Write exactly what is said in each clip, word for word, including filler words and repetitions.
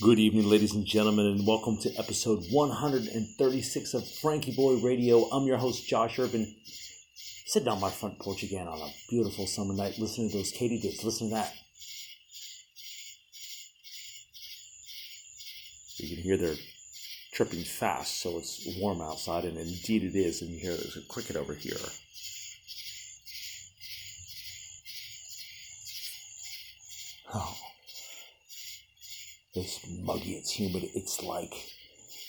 Good evening, ladies and gentlemen, and welcome to episode one hundred thirty-six of Frankie Boy Radio. I'm your host, Josh Irvin. Sitting on my front porch again on a beautiful summer night, listening to those katydids. Listen to that. You can hear their chirping fast, so it's warm outside, and indeed it is. And you hear there's a cricket over here. Oh. It's muggy, it's humid, it's like,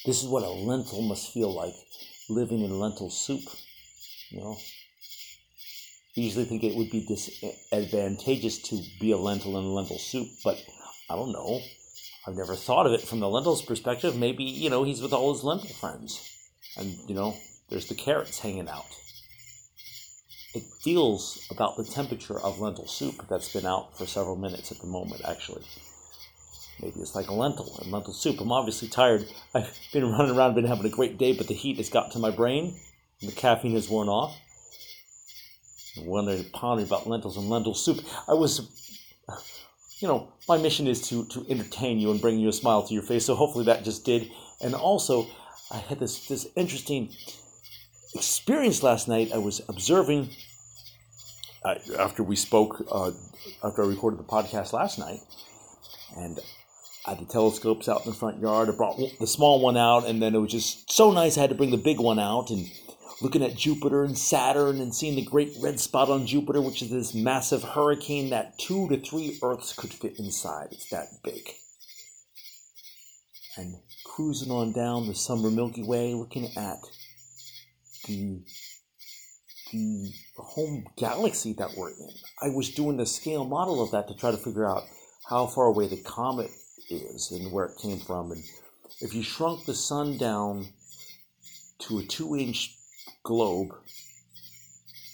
this is what a lentil must feel like, living in lentil soup, you know. I usually think it would be disadvantageous to be a lentil in lentil soup, but I don't know. I've never thought of it from the lentil's perspective. Maybe, you know, he's with all his lentil friends, and, you know, there's the carrots hanging out. It feels about the temperature of lentil soup that's been out for several minutes at the moment, actually. Maybe it's like a lentil and lentil soup. I'm obviously tired. I've been running around, been having a great day, but the heat has got to my brain, and the caffeine has worn off. I'm wondering, pondering about lentils and lentil soup. I was, you know, my mission is to, to entertain you and bring you a smile to your face, so hopefully that just did. And also, I had this, this interesting experience last night. I was observing, uh, after we spoke, uh, after I recorded the podcast last night, and I had the telescopes out in the front yard. I brought the small one out, and then it was just so nice I had to bring the big one out, and looking at Jupiter and Saturn and seeing the great red spot on Jupiter, which is this massive hurricane that two to three Earths could fit inside. It's that big. And cruising on down the summer Milky Way, looking at the, the home galaxy that we're in. I was doing the scale model of that to try to figure out how far away the comet is and where it came from. And if you shrunk the sun down to a two-inch globe,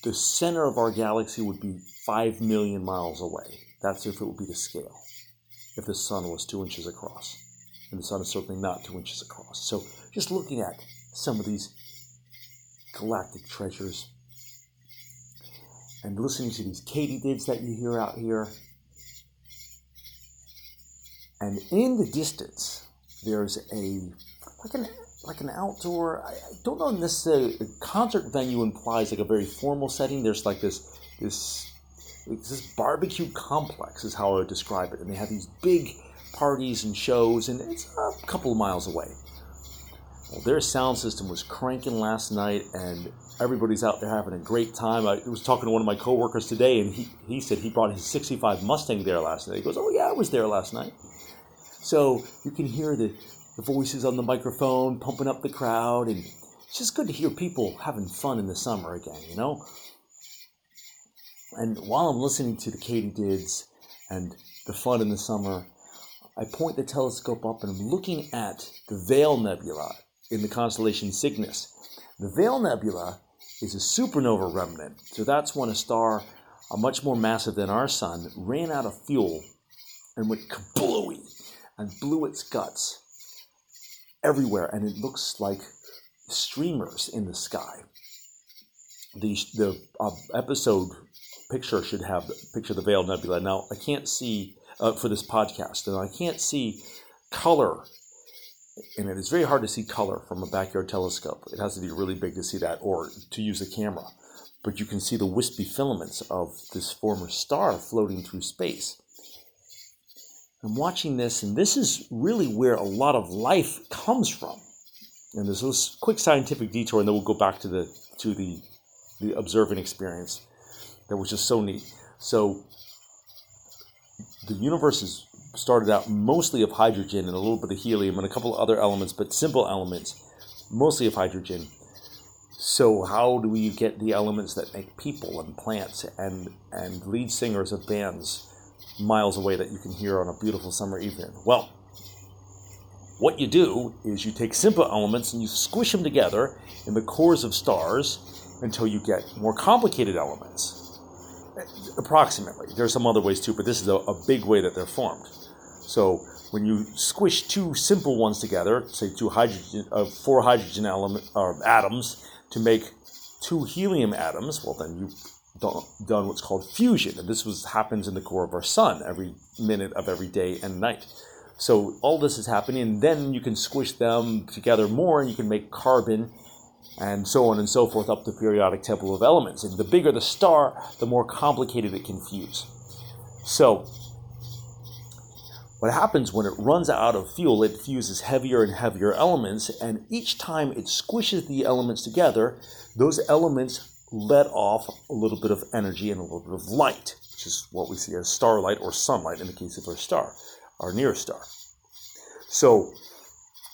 the center of our galaxy would be five million miles away. That's if it would be the scale, if the sun was two inches across. And the sun is certainly not two inches across. So just looking at some of these galactic treasures and listening to these katydids that you hear out here, and in the distance, there's a, like an like an outdoor, I, I don't know necessarily, a concert venue implies like a very formal setting. There's like this, this, this barbecue complex is how I would describe it. And they have these big parties and shows, and it's a couple of miles away. Well, their sound system was cranking last night, and everybody's out there having a great time. I was talking to one of my coworkers today, and he, he said he brought his sixty-five Mustang there last night. He goes, oh yeah, I was there last night. So you can hear the, the voices on the microphone pumping up the crowd, and it's just good to hear people having fun in the summer again, you know? And while I'm listening to the katydids and the fun in the summer, I point the telescope up and I'm looking at the Veil Nebula in the constellation Cygnus. The Veil Nebula is a supernova remnant, so that's when a star, uh, much more massive than our sun, ran out of fuel and went kablooey and blew its guts everywhere, and it looks like streamers in the sky. The the uh, episode picture should have the picture of the Veil Nebula. Now, I can't see uh, for this podcast, and I can't see color. And it is very hard to see color from a backyard telescope. It has to be really big to see that, or to use a camera. But you can see the wispy filaments of this former star floating through space. I'm watching this, and this is really where a lot of life comes from. And there's this quick scientific detour, and then we'll go back to the to the the observing experience that was just so neat. So the universe is started out mostly of hydrogen and a little bit of helium and a couple of other elements, but simple elements, mostly of hydrogen. So how do we get the elements that make people and plants and, and lead singers of bands miles away that you can hear on a beautiful summer evening? Well, what you do is you take simple elements and you squish them together in the cores of stars until you get more complicated elements. Approximately. There's some other ways too, but this is a, a big way that they're formed. So when you squish two simple ones together, say two hydrogen, uh, four hydrogen element uh, atoms to make two helium atoms, well then you've done, done what's called fusion, and this was happens in the core of our sun every minute of every day and night. So all this is happening, and then you can squish them together more, and you can make carbon, and so on and so forth, up the periodic table of elements. And the bigger the star, the more complicated it can fuse. So what happens when it runs out of fuel, it fuses heavier and heavier elements, and each time it squishes the elements together, those elements let off a little bit of energy and a little bit of light, which is what we see as starlight or sunlight in the case of our star, our nearest star. So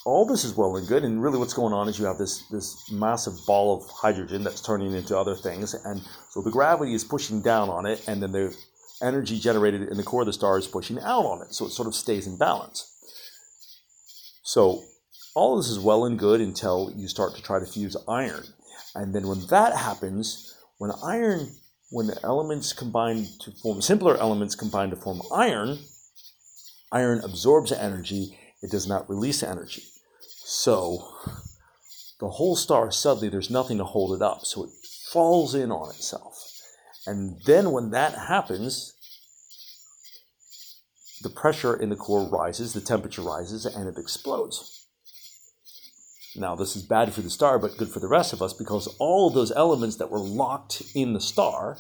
all this is well and good, and really what's going on is you have this, this massive ball of hydrogen that's turning into other things, and so the gravity is pushing down on it, and then the energy generated in the core of the star is pushing out on it, so it sort of stays in balance. So all this is well and good until you start to try to fuse iron. And then when that happens, when iron, when the elements combine to form, simpler elements combine to form iron, iron absorbs energy, it does not release energy. So the whole star, suddenly there's nothing to hold it up, so it falls in on itself. And then when that happens, the pressure in the core rises, the temperature rises, and it explodes. Now, this is bad for the star, but good for the rest of us, because all of those elements that were locked in the star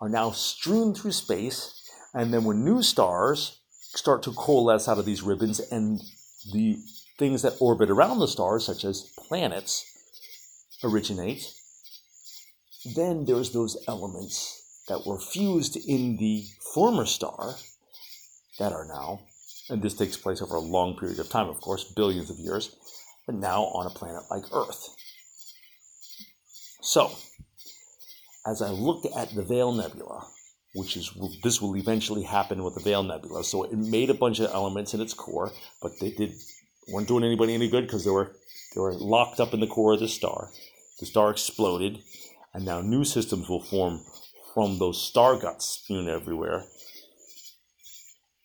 are now strewn through space, and then when new stars start to coalesce out of these ribbons, and the things that orbit around the star, such as planets, originate, then there's those elements that were fused in the former star that are now, and this takes place over a long period of time, of course, billions of years, but now on a planet like Earth. So, as I looked at the Veil Nebula, which is, this will eventually happen with the Veil Nebula, so it made a bunch of elements in its core, but they did weren't doing anybody any good because they were they were locked up in the core of the star. The star exploded, and now new systems will form from those star guts strewn everywhere.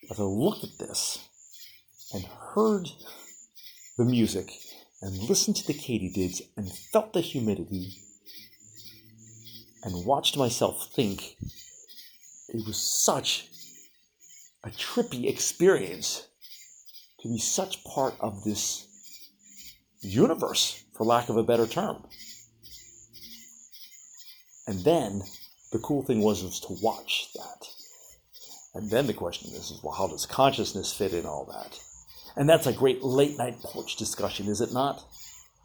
As I looked at this and heard the music, and listened to the katydids, and felt the humidity, and watched myself think, it was such a trippy experience to be such part of this universe, for lack of a better term. And then, the cool thing was, was to watch that. And then the question is, is well, how does consciousness fit in all that? And that's a great late-night porch discussion, is it not?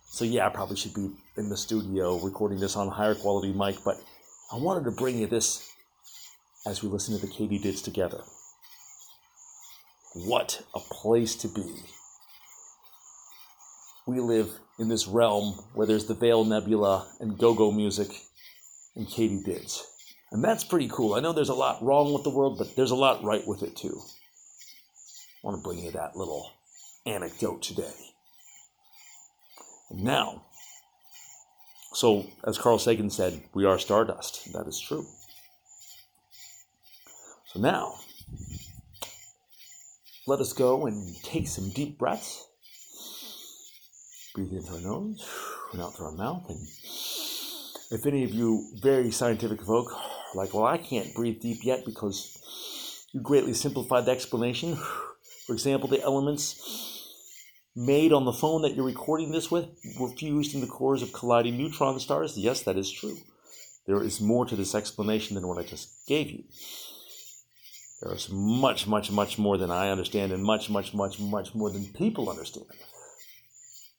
So yeah, I probably should be in the studio recording this on higher-quality mic, but I wanted to bring you this as we listen to the katydids together. What a place to be. We live in this realm where there's the Veil Nebula and go-go music and katydids. And that's pretty cool. I know there's a lot wrong with the world, but there's a lot right with it, too. I want to bring you that little anecdote today. And now, so as Carl Sagan said, we are stardust. That is true. So now, let us go and take some deep breaths. Breathe in through our nose and out through our mouth. And if any of you very scientific folk are like, well, I can't breathe deep yet because you greatly simplified the explanation. For example, the elements made on the phone that you're recording this with were fused in the cores of colliding neutron stars. Yes, that is true. There is more to this explanation than what I just gave you. There is much, much, much more than I understand, and much, much, much, much more than people understand.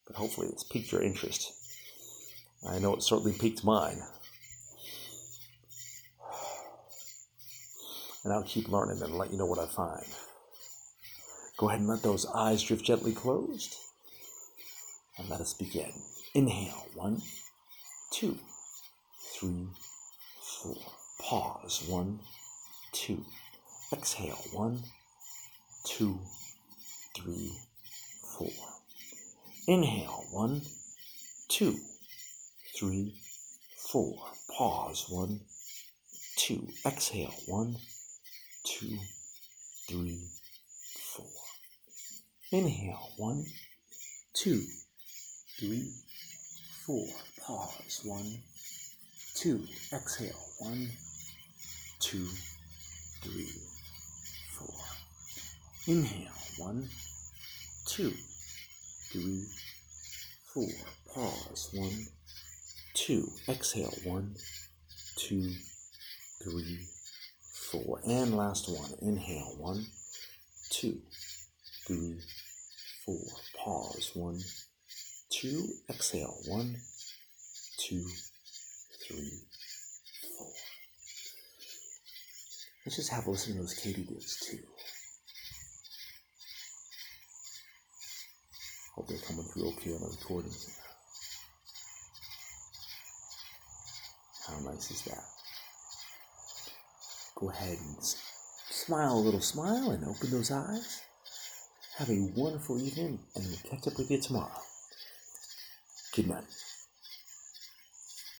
But hopefully it's piqued your interest. I know it certainly piqued mine. And I'll keep learning and let you know what I find. Go ahead and let those eyes drift gently closed. And let us begin. Inhale. One, two, three, four. Pause. One, two. Exhale. One, two, three, four. Inhale. One, two, three, four. Pause. One, two. Exhale. One, two, three, four. Inhale, one, two, three, four, pause, one, two, exhale, one, two, three, four. Inhale, One, two, three, four. Pause. One, two. Exhale. One, two, three, four. And last one. Inhale. One, two, three, four. Pause. One, two. Exhale. One, two, three, four. Let's just have a listen to those katydids too. Hope they're coming through okay on the recording here. How nice is that? Go ahead and smile a little smile and open those eyes. Have a wonderful evening, and we'll catch up with you tomorrow. Good night.